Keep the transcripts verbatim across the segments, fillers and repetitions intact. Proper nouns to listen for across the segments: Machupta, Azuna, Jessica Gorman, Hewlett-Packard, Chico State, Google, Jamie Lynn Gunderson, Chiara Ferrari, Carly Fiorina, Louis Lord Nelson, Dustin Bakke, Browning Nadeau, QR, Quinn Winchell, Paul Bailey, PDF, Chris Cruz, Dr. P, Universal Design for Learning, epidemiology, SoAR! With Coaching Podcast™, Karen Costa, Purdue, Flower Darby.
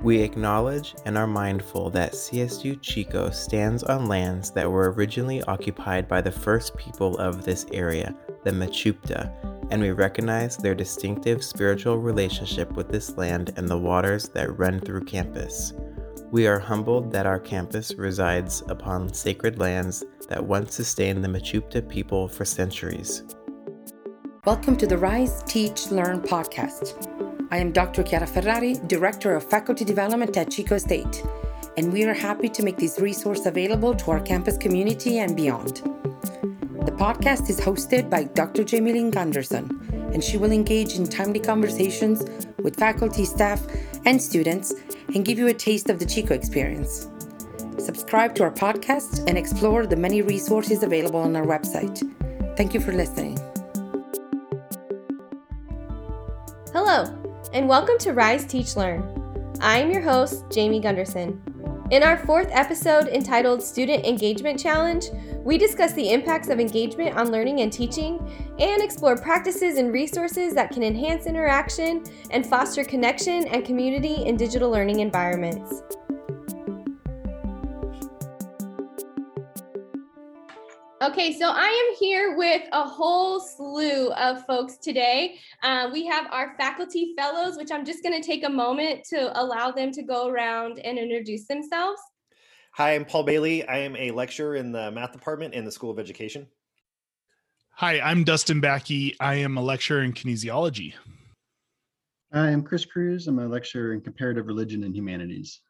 We acknowledge and are mindful that C S U Chico stands on lands that were originally occupied by the first people of this area, the Machupta, and we recognize their distinctive spiritual relationship with this land and the waters that run through campus. We are humbled that our campus resides upon sacred lands that once sustained the Machupta people for centuries. Welcome to the Rise, Teach, Learn podcast. I am Doctor Chiara Ferrari, Director of Faculty Development at Chico State, and we are happy to make this resource available to our campus community and beyond. The podcast is hosted by Doctor Jamie Lynn Gunderson, and she will engage in timely conversations with faculty, staff, and students and give you a taste of the Chico experience. Subscribe to our podcast and explore the many resources available on our website. Thank you for listening. Hello, and welcome to Rise, Teach, Learn. I'm your host, Jamie Gunderson. In our fourth episode entitled Student Engagement Challenge, we discuss the impacts of engagement on learning and teaching and explore practices and resources that can enhance interaction and foster connection and community in digital learning environments. Okay, so I am here with a whole slew of folks today. Uh, we have our faculty fellows, which I'm just going to take a moment to allow them to go around and introduce themselves. Hi, I'm Paul Bailey. I am a lecturer in the math department in the School of Education. Hi, I'm Dustin Bakke. I am a lecturer in kinesiology. Hi, I'm Chris Cruz. I'm a lecturer in comparative religion and humanities.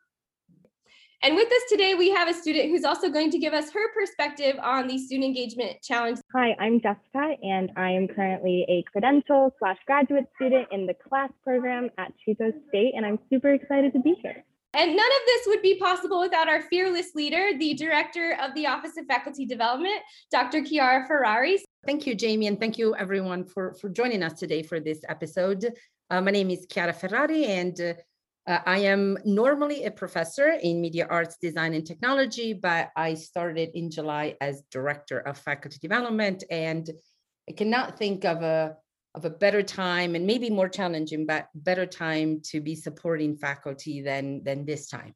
And with us today, we have a student who's also going to give us her perspective on the Student Engagement Challenge. Hi, I'm Jessica, and I am currently a credential slash graduate student in the class program at Chico State, and I'm super excited to be here. And none of this would be possible without our fearless leader, the Director of the Office of Faculty Development, Doctor Chiara Ferrari. Thank you, Jamie, and thank you, everyone, for, for joining us today for this episode. Uh, my name is Chiara Ferrari, and uh, Uh, I am normally a professor in media arts, design, and technology, but I started in July as director of faculty development, and I cannot think of a of a better time, and maybe more challenging, but better time to be supporting faculty than than this time.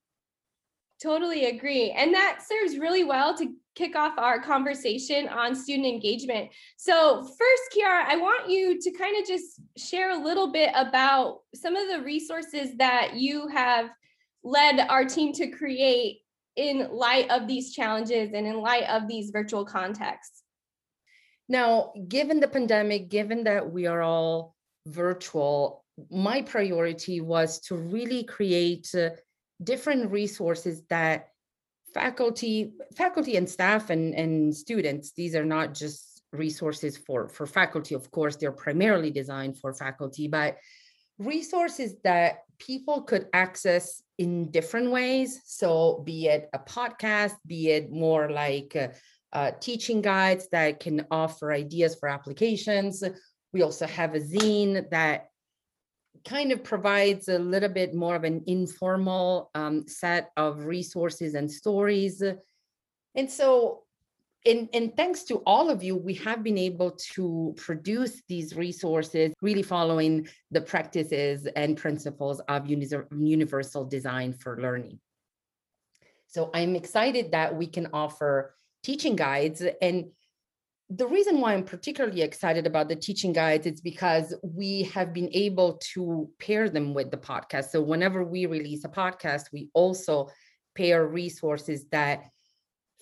Totally agree. And that serves really well to kick off our conversation on student engagement. So first, Chiara, I want you to kind of just share a little bit about some of the resources that you have led our team to create in light of these challenges and in light of these virtual contexts. Now, given the pandemic, given that we are all virtual, my priority was to really create uh, different resources that faculty faculty and staff and, and students, these are not just resources for, for faculty, of course, they're primarily designed for faculty, but resources that people could access in different ways. So be it a podcast, be it more like uh, uh, teaching guides that can offer ideas for applications. We also have a zine that kind of provides a little bit more of an informal um, set of resources and stories. And so, and, and thanks to all of you, we have been able to produce these resources, really following the practices and principles of Universal Design for Learning. So I'm excited that we can offer teaching guides. And the reason why I'm particularly excited about the teaching guides is because we have been able to pair them with the podcast. So whenever we release a podcast, we also pair resources that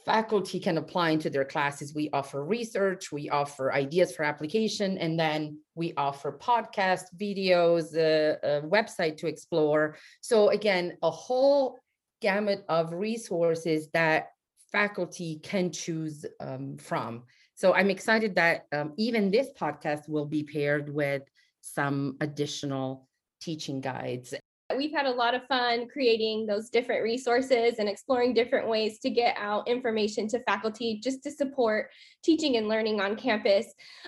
faculty can apply into their classes. We offer research, we offer ideas for application, and then we offer podcast videos, a, a website to explore. So again, a whole gamut of resources that faculty can choose um, from. So I'm excited that um, even this podcast will be paired with some additional teaching guides. We've had a lot of fun creating those different resources and exploring different ways to get out information to faculty just to support teaching and learning on campus.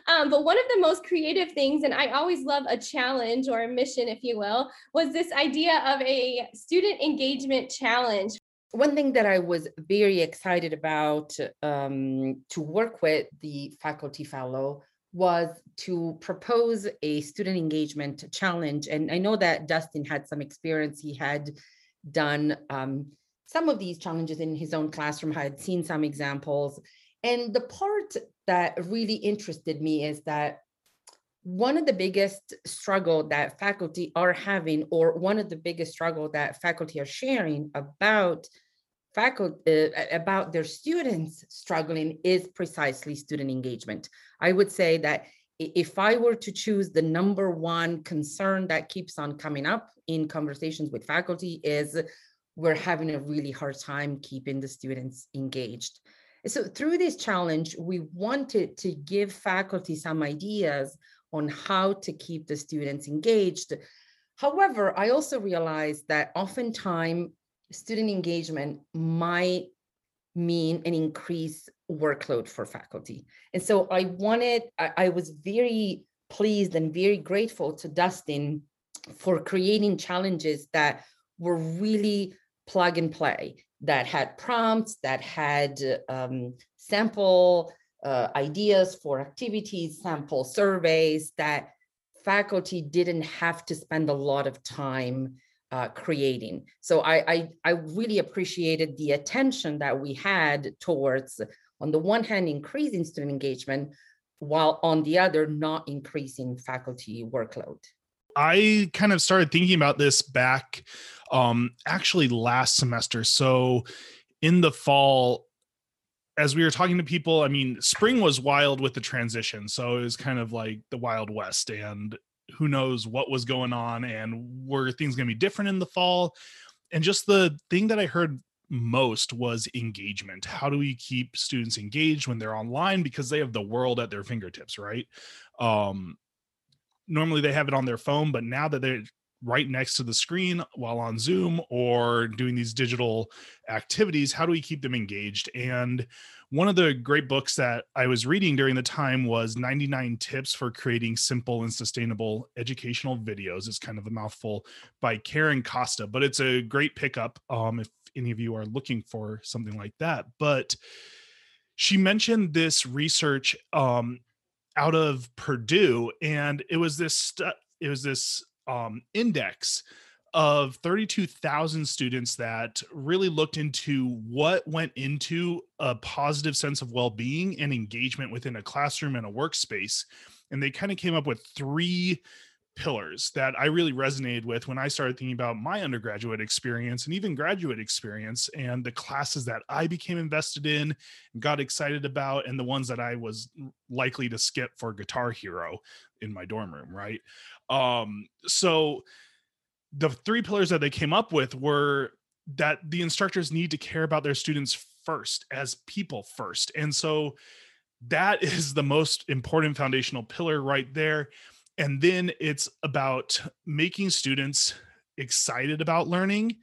Um, but one of the most creative things, and I always love a challenge or a mission, if you will, was this idea of a student engagement challenge. One thing that I was very excited about um, to work with the faculty fellow was to propose a student engagement challenge. And I know that Dustin had some experience. He had done um, some of these challenges in his own classroom. I had seen some examples. And the part that really interested me is that one of the biggest struggle that faculty are having, or one of the biggest struggle that faculty are sharing about faculty, uh, about their students struggling, is precisely student engagement. I would say that if I were to choose the number one concern that keeps on coming up in conversations with faculty, is we're having a really hard time keeping the students engaged. So through this challenge, we wanted to give faculty some ideas on how to keep the students engaged. However, I also realized that oftentimes student engagement might mean an increased workload for faculty. And so I wanted, I, I was very pleased and very grateful to Dustin for creating challenges that were really plug and play, that had prompts, that had um, sample uh, ideas for activities, sample surveys that faculty didn't have to spend a lot of time uh, creating. So I, I, I really appreciated the attention that we had towards, on the one hand, increasing student engagement, while on the other, not increasing faculty workload. I kind of started thinking about this back um, actually last semester. So in the fall, as we were talking to people, I mean, spring was wild with the transition. So it was kind of like the Wild West, and who knows what was going on, and were things going to be different in the fall? And just the thing that I heard most was engagement. How do we keep students engaged when they're online? Because they have the world at their fingertips, right? Um, Normally they have it on their phone, but now that they're right next to the screen while on Zoom or doing these digital activities, how do we keep them engaged? And one of the great books that I was reading during the time was ninety-nine Tips for Creating Simple and Sustainable Educational Videos. It's kind of a mouthful, by Karen Costa, but it's a great pickup um, if any of you are looking for something like that. But she mentioned this research um, out of Purdue, and it was this st- it was this um, index of thirty-two thousand students that really looked into what went into a positive sense of well-being and engagement within a classroom and a workspace. And they kind of came up with three pillars that I really resonated with when I started thinking about my undergraduate experience and even graduate experience, and the classes that I became invested in, got excited about, and the ones that I was likely to skip for Guitar Hero in my dorm room, right? Um, so the three pillars that they came up with were that the instructors need to care about their students first, as people first. And so that is the most important foundational pillar right there. And then it's about making students excited about learning.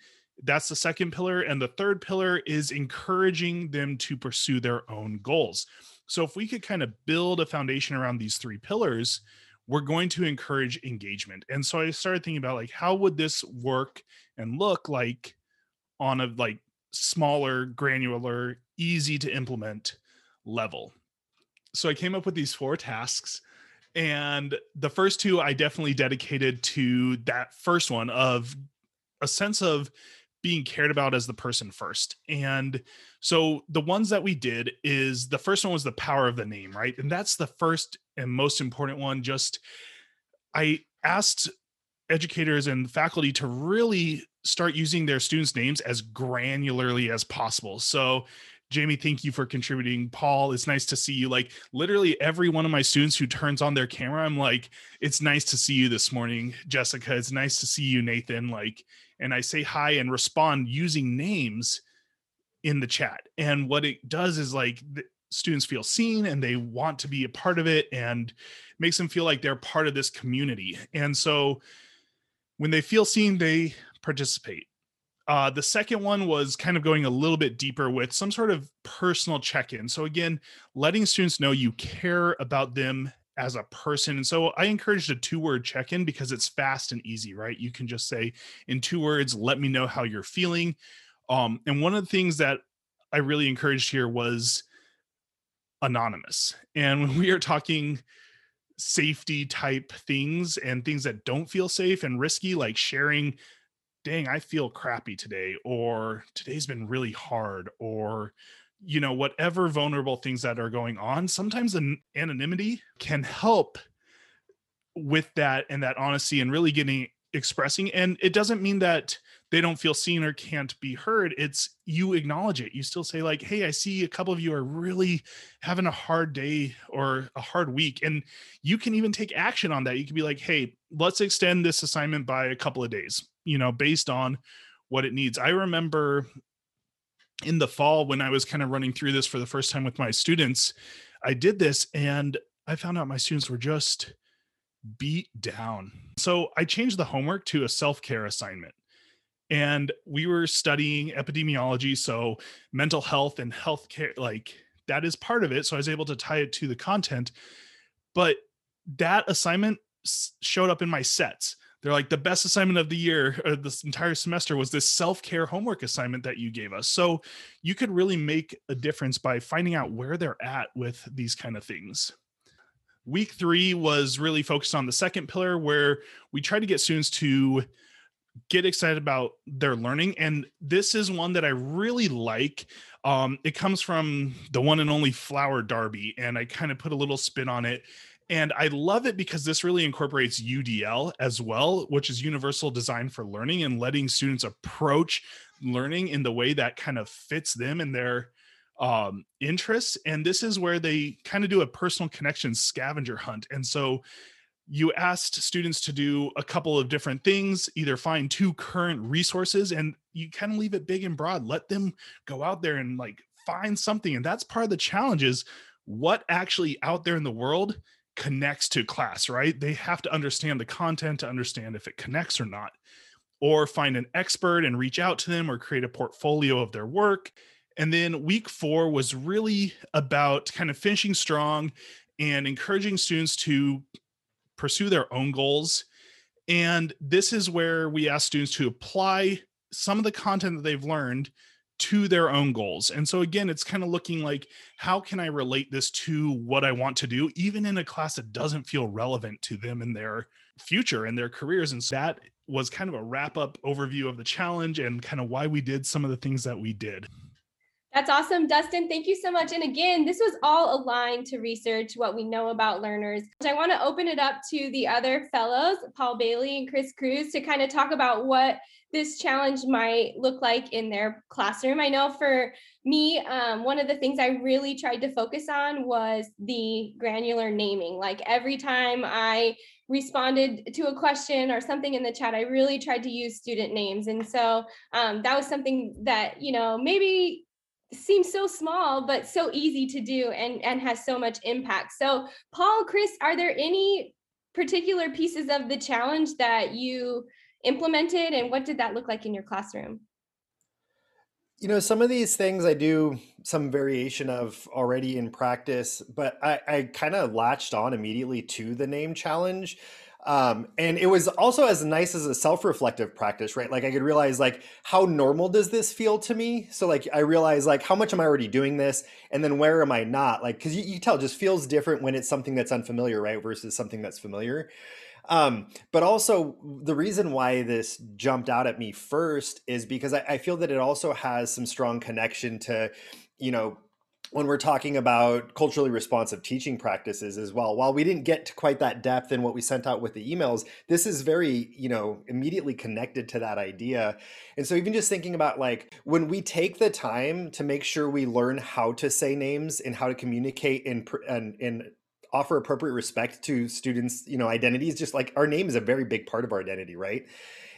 That's the second pillar. And the third pillar is encouraging them to pursue their own goals. So if we could kind of build a foundation around these three pillars, we're going to encourage engagement. And so I started thinking about, like, how would this work and look like on a like smaller, granular, easy to implement level? So I came up with these four tasks. And the first two I definitely dedicated to that first one of a sense of being cared about as the person first. And so the ones that we did is, the first one was the power of the name, right? And that's the first and most important one. Just, I asked educators and faculty to really start using their students' names as granularly as possible. So, Jamie, thank you for contributing. Paul, it's nice to see you. Like, literally every one of my students who turns on their camera, I'm like, it's nice to see you this morning, Jessica. It's nice to see you, Nathan. Like, and I say hi and respond using names in the chat. And what it does is, like, the students feel seen and they want to be a part of it, and makes them feel like they're part of this community. And so when they feel seen, they participate. Uh, the second one was kind of going a little bit deeper with some sort of personal check-in. So again, letting students know you care about them as a person. And so I encouraged a two-word check-in because it's fast and easy, right? You can just say in two words, let me know how you're feeling. Um, and one of the things that I really encouraged here was anonymous. And when we are talking safety type things and things that don't feel safe and risky, like sharing dang, I feel crappy today, or today's been really hard, or, you know, whatever vulnerable things that are going on. Sometimes an anonymity can help with that and that honesty and really getting expressing. And it doesn't mean that they don't feel seen or can't be heard. It's you acknowledge it. You still say like, hey, I see a couple of you are really having a hard day or a hard week. And you can even take action on that. You can be like, hey, let's extend this assignment by a couple of days, you know, based on what it needs. I remember in the fall when I was kind of running through this for the first time with my students, I did this and I found out my students were just beat down. So I changed the homework to a self-care assignment. And we were studying epidemiology, so mental health and healthcare, like that is part of it. So I was able to tie it to the content, but that assignment showed up in my sets. They're like, the best assignment of the year, or this entire semester, was this self-care homework assignment that you gave us. So you could really make a difference by finding out where they're at with these kind of things. Week three was really focused on the second pillar, where we tried to get students to get excited about their learning. And this is one that I really like. Um, it comes from the one and only Flower Darby, and I kind of put a little spin on it. And I love it because this really incorporates U D L as well, which is Universal Design for Learning, and letting students approach learning in the way that kind of fits them and their um, interests. And this is where they kind of do a personal connection scavenger hunt. And so you asked students to do a couple of different things, either find two current resources, and you kind of leave it big and broad. Let them go out there and like find something. And that's part of the challenge, is what actually out there in the world connects to class, right? They have to understand the content to understand if it connects or not, or find an expert and reach out to them, or create a portfolio of their work. And then week four was really about kind of finishing strong and encouraging students to pursue their own goals. And this is where we ask students to apply some of the content that they've learned to their own goals. And so again, it's kind of looking like, how can I relate this to what I want to do, even in a class that doesn't feel relevant to them in their future and their careers? And so that was kind of a wrap-up overview of the challenge and kind of why we did some of the things that we did. That's awesome, Dustin. Thank you so much. And again, this was all aligned to research what we know about learners. So I want to open it up to the other fellows, Paul Bailey and Chris Cruz, to kind of talk about what this challenge might look like in their classroom. I know for me, um, one of the things I really tried to focus on was the granular naming. Like every time I responded to a question or something in the chat, I really tried to use student names. And so um, that was something that, you know, maybe seems so small, but so easy to do and, and has so much impact. So Paul, Chris, are there any particular pieces of the challenge that you implemented, and what did that look like in your classroom? You know, some of these things I do some variation of already in practice, but I, I kind of latched on immediately to the name challenge. Um, and it was also as nice as a self-reflective practice, right? Like I could realize like, how normal does this feel to me? So like, I realized like, how much am I already doing this? And then where am I not? Like, cause you, you tell, it just feels different when it's something that's unfamiliar, right? Versus something that's familiar. Um, but also the reason why this jumped out at me first is because I, I feel that it also has some strong connection to, you know, when we're talking about culturally responsive teaching practices as well. While we didn't get to quite that depth in what we sent out with the emails, this is very, you know, immediately connected to that idea. And so even just thinking about like, when we take the time to make sure we learn how to say names and how to communicate and, and, and offer appropriate respect to students, you know, identities, just like our name is a very big part of our identity, right?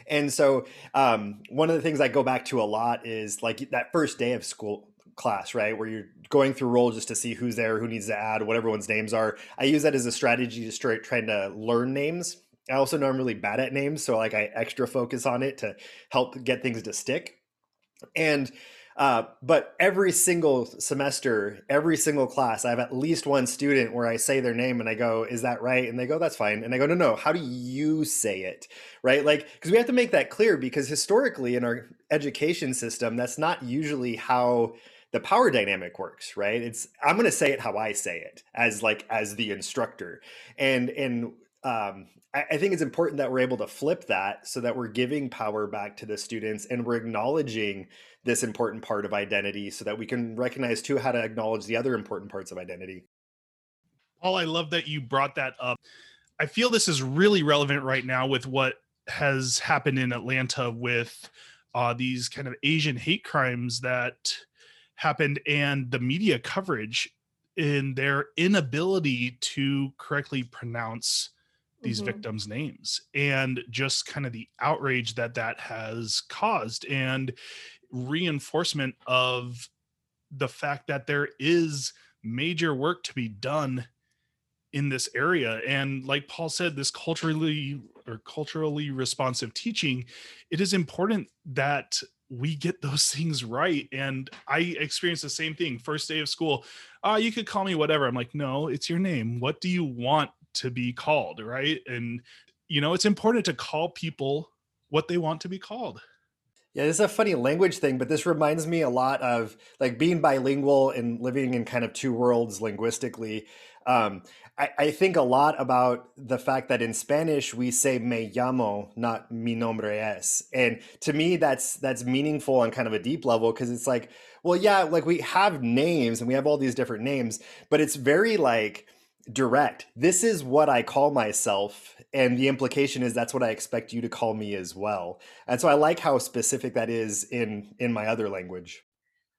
And so um, one of the things I go back to a lot is like that first day of school, class, right? Where you're going through roll just to see who's there, who needs to add, what everyone's names are. I use that as a strategy to start trying to learn names. I also know I'm really bad at names, so like I extra focus on it to help get things to stick. And, uh, but every single semester, every single class, I have at least one student where I say their name and I go, is that right? And they go, that's fine. And I go, no, no, how do you say it? Right? Like, cause we have to make that clear, because historically in our education system, that's not usually how the power dynamic works, right? It's, I'm going to say it how I say it as like, as the instructor. And, and um, I, I think it's important that we're able to flip that so that we're giving power back to the students and we're acknowledging this important part of identity so that we can recognize too how to acknowledge the other important parts of identity. Paul, I love that you brought that up. I feel this is really relevant right now with what has happened in Atlanta with uh, these kind of Asian hate crimes that happened and the media coverage in their inability to correctly pronounce these mm-hmm. victims' names and just kind of the outrage that that has caused and reinforcement of the fact that there is major work to be done in this area. And like Paul said, this culturally or culturally responsive teaching, it is important that we get those things right. And I experienced the same thing. First day of school, uh, you could call me whatever. I'm like, no, it's your name. What do you want to be called? Right. And, you know, it's important to call people what they want to be called. Yeah, this is a funny language thing, but this reminds me a lot of like being bilingual and living in kind of two worlds linguistically. Um, I, I think a lot about the fact that in Spanish, we say me llamo, not mi nombre es. And to me, that's that's meaningful on kind of a deep level because it's like, well, yeah, like we have names and we have all these different names, but it's very like direct. This is what I call myself. And the implication is that's what I expect you to call me as well. And so I like how specific that is in in my other language.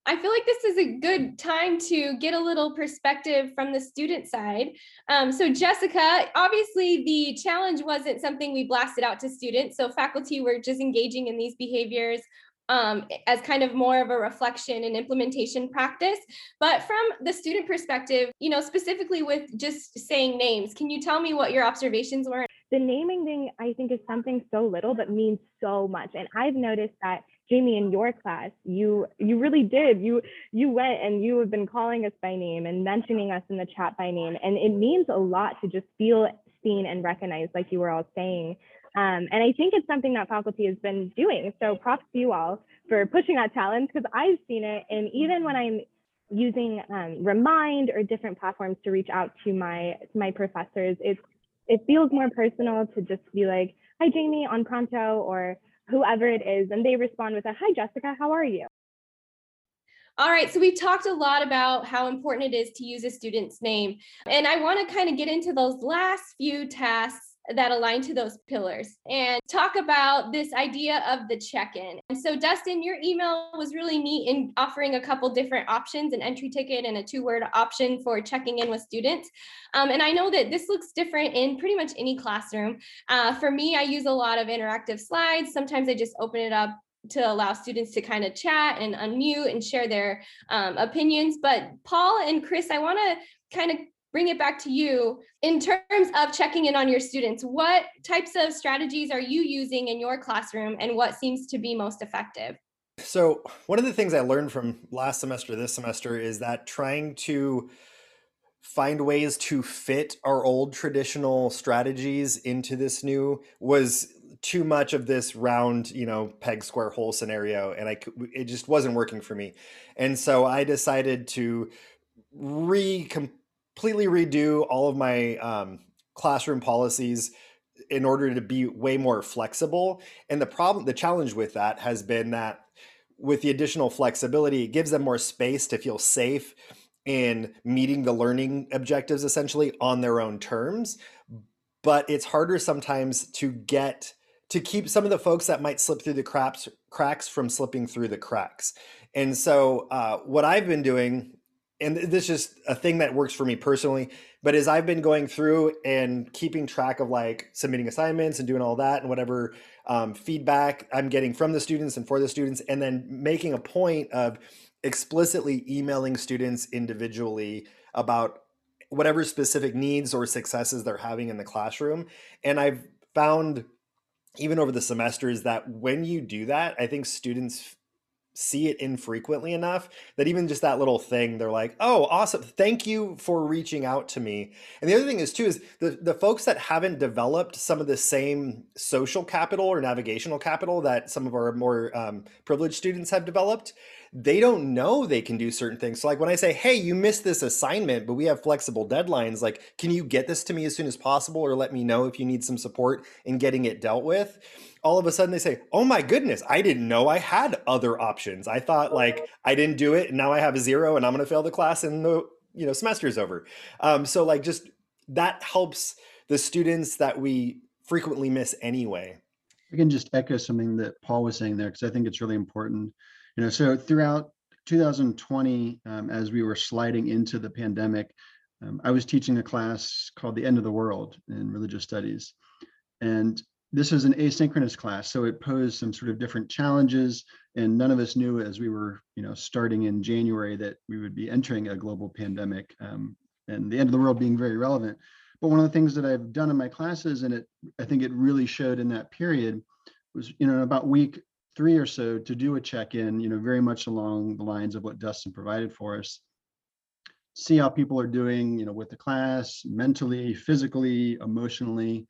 I feel like this is a good time to get a little perspective from the student side. Um, so Jessica, obviously the challenge wasn't something we blasted out to students. So faculty were just engaging in these behaviors um, as kind of more of a reflection and implementation practice. But from the student perspective, you know, specifically with just saying names, can you tell me what your observations were? The naming thing, I think, is something so little, but means so much. And I've noticed that Jamie, in your class, you you really did. You you went and you have been calling us by name and mentioning us in the chat by name. And it means a lot to just feel seen and recognized, like you were all saying. Um, and I think it's something that faculty has been doing. So props to you all for pushing that challenge, because I've seen it. And even when I'm using um, Remind or different platforms to reach out to my to my professors, it, it feels more personal to just be like, hi, Jamie, on Pronto, or whoever it is, and they respond with a, hi, Jessica, how are you? All right, so we've talked a lot about how important it is to use a student's name. And I want to kind of get into those last few tasks that align to those pillars and talk about this idea of the check-in. And so Dustin, your email was really neat in offering a couple different options, an entry ticket and a two-word option for checking in with students. Um, and I know that this looks different in pretty much any classroom. Uh, for me, I use a lot of interactive slides. Sometimes I just open it up to allow students to kind of chat and unmute and share their um, opinions. But Paul and Chris, I want to kind of bring it back to you in terms of checking in on your students. What types of strategies are you using in your classroom and what seems to be most effective? So one of the things I learned from last semester, this semester, is that trying to find ways to fit our old traditional strategies into this new was too much of this round, you know, peg square hole scenario. And I, it just wasn't working for me. And so I decided to re completely redo all of my um, classroom policies in order to be way more flexible. And the problem, the challenge with that has been that with the additional flexibility, it gives them more space to feel safe in meeting the learning objectives essentially on their own terms. But it's harder sometimes to get to keep some of the folks that might slip through the cracks, cracks from slipping through the cracks. And so uh, what I've been doing, and this is a thing that works for me personally, but as I've been going through and keeping track of like submitting assignments and doing all that and whatever um, feedback I'm getting from the students and for the students, and then making a point of explicitly emailing students individually about whatever specific needs or successes they're having in the classroom. And I've found even over the semesters that when you do that, I think students see it infrequently enough that even just that little thing, they're like, oh, awesome. Thank you for reaching out to me. And the other thing is too, is the, the folks that haven't developed some of the same social capital or navigational capital that some of our more um, privileged students have developed, they don't know they can do certain things. So like when I say, hey, you missed this assignment, but we have flexible deadlines, like, can you get this to me as soon as possible? Or let me know if you need some support in getting it dealt with. All of a sudden they say, oh my goodness, I didn't know I had other options. I thought like I didn't do it and now I have a zero and I'm gonna fail the class and the you know semester's over. Um, so like just that helps the students that we frequently miss anyway. I can just echo something that Paul was saying there because I think it's really important. You know, so throughout two thousand twenty, um, as we were sliding into the pandemic, um, I was teaching a class called The End of the World in Religious Studies. And this is an asynchronous class, so it posed some sort of different challenges, and none of us knew as we were, you know, starting in January that we would be entering a global pandemic, um, and the end of the world being very relevant. But one of the things that I've done in my classes, and it, I think it really showed in that period, was, you know, about week three or so to do a check-in, you know, very much along the lines of what Dustin provided for us. See how people are doing, you know, with the class, mentally, physically, emotionally.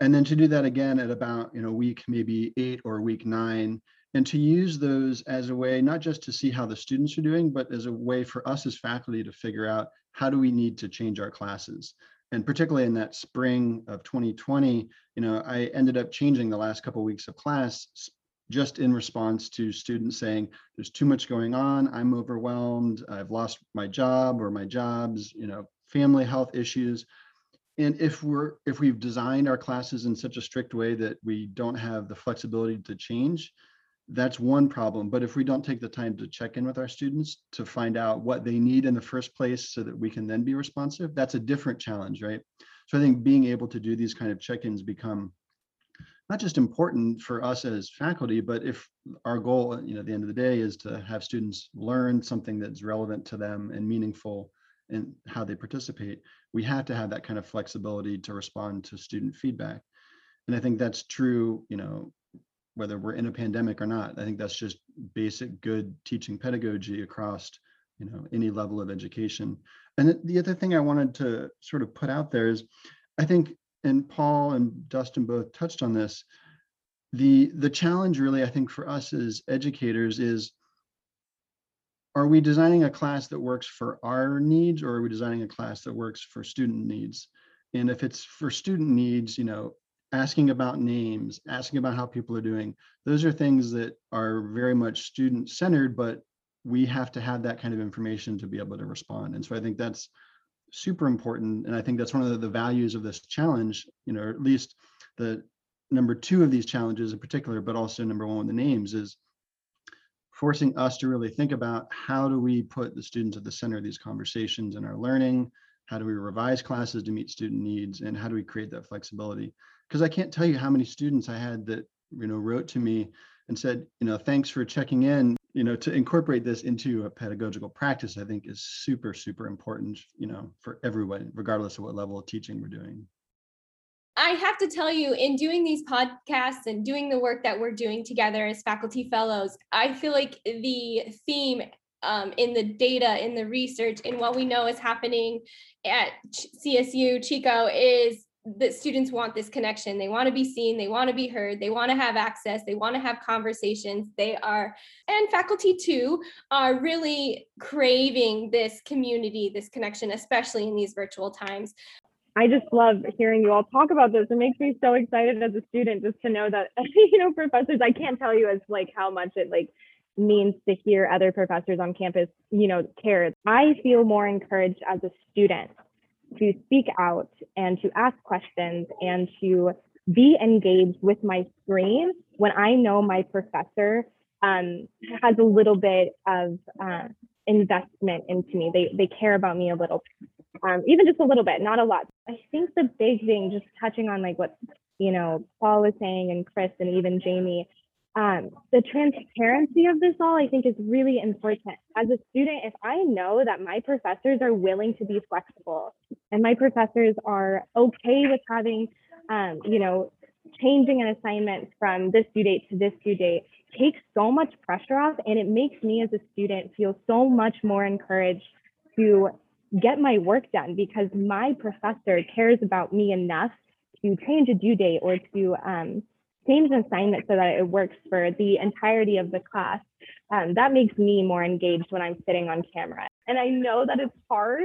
And then to do that again at about, you know, week maybe eight or week nine, and to use those as a way, not just to see how the students are doing, but as a way for us as faculty to figure out how do we need to change our classes. And particularly in that spring of twenty twenty, you know, I ended up changing the last couple of weeks of class just in response to students saying, there's too much going on, I'm overwhelmed, I've lost my job or my jobs, you know, family health issues. And if we're if we've designed our classes in such a strict way that we don't have the flexibility to change, that's one problem. But if we don't take the time to check in with our students to find out what they need in the first place so that we can then be responsive, that's a different challenge, right? So I think being able to do these kind of check-ins become not just important for us as faculty, but if our goal, you know, at the end of the day is to have students learn something that's relevant to them and meaningful and how they participate, we have to have that kind of flexibility to respond to student feedback. And I think that's true, you know, whether we're in a pandemic or not. I think that's just basic good teaching pedagogy across, you know, any level of education. And the other thing I wanted to sort of put out there is, I think, and Paul and Dustin both touched on this, the the challenge really, I think, for us as educators is, are we designing a class that works for our needs, or are we designing a class that works for student needs? And if it's for student needs, you know, asking about names, asking about how people are doing, those are things that are very much student-centered, but we have to have that kind of information to be able to respond. And so I think that's super important. And I think that's one of the values of this challenge, you know, or at least the number two of these challenges in particular, but also number one with the names, is forcing us to really think about how do we put the students at the center of these conversations in our learning, how do we revise classes to meet student needs, and how do we create that flexibility? Because I can't tell you how many students I had that, you know, wrote to me and said, you know, thanks for checking in, you know, to incorporate this into a pedagogical practice, I think is super, super important, you know, for everyone, regardless of what level of teaching we're doing. I have to tell you, in doing these podcasts and doing the work that we're doing together as faculty fellows, I feel like the theme um, in the data, in the research, in what we know is happening at C S U Chico is that students want this connection. They want to be seen, they want to be heard, they want to have access, they want to have conversations. They are, and faculty too, are really craving this community, this connection, especially in these virtual times. I just love hearing you all talk about this. It makes me so excited as a student just to know that, you know, professors, I can't tell you as like how much it like means to hear other professors on campus, you know, care. I feel more encouraged as a student to speak out and to ask questions and to be engaged with my screen when I know my professor um, has a little bit of uh, investment into me. They, they care about me a little bit. Um, even just a little bit, not a lot. I think the big thing, just touching on like what, you know, Paul was saying and Chris and even Jamie, um, the transparency of this all, I think is really important. As a student, if I know that my professors are willing to be flexible and my professors are okay with having, um, you know, changing an assignment from this due date to this due date, takes so much pressure off, and it makes me as a student feel so much more encouraged to get my work done, because my professor cares about me enough to change a due date or to um, change an assignment so that it works for the entirety of the class. Um, that makes me more engaged when I'm sitting on camera. And I know that it's hard.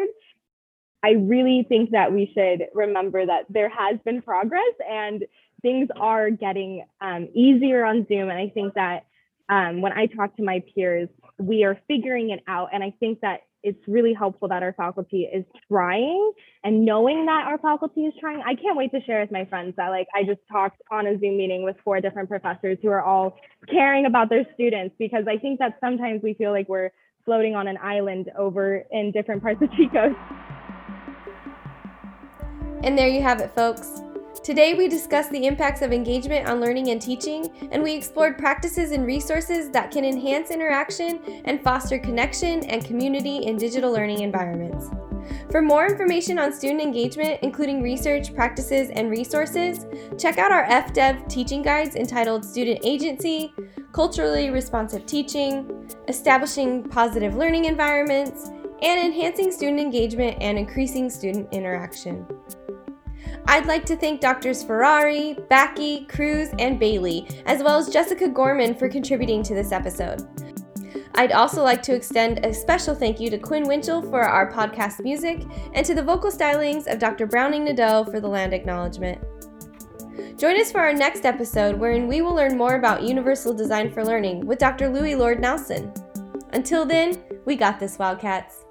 I really think that we should remember that there has been progress and things are getting um, easier on Zoom. And I think that um, when I talk to my peers, we are figuring it out. And I think that it's really helpful that our faculty is trying, and knowing that our faculty is trying. I can't wait to share with my friends that like I just talked on a Zoom meeting with four different professors who are all caring about their students, because I think that sometimes we feel like we're floating on an island over in different parts of Chico. And there you have it, folks. Today we discussed the impacts of engagement on learning and teaching, and we explored practices and resources that can enhance interaction and foster connection and community in digital learning environments. For more information on student engagement, including research, practices, and resources, check out our F D E V teaching guides entitled Student Agency, Culturally Responsive Teaching, Establishing Positive Learning Environments, and Enhancing Student Engagement and Increasing Student Interaction. I'd like to thank Doctors Ferrari, Bakke, Cruz, and Bailey, as well as Jessica Gorman for contributing to this episode. I'd also like to extend a special thank you to Quinn Winchell for our podcast music, and to the vocal stylings of Doctor Browning Nadeau for the land acknowledgement. Join us for our next episode, wherein we will learn more about Universal Design for Learning with Doctor Louis Lord Nelson. Until then, we got this, Wildcats.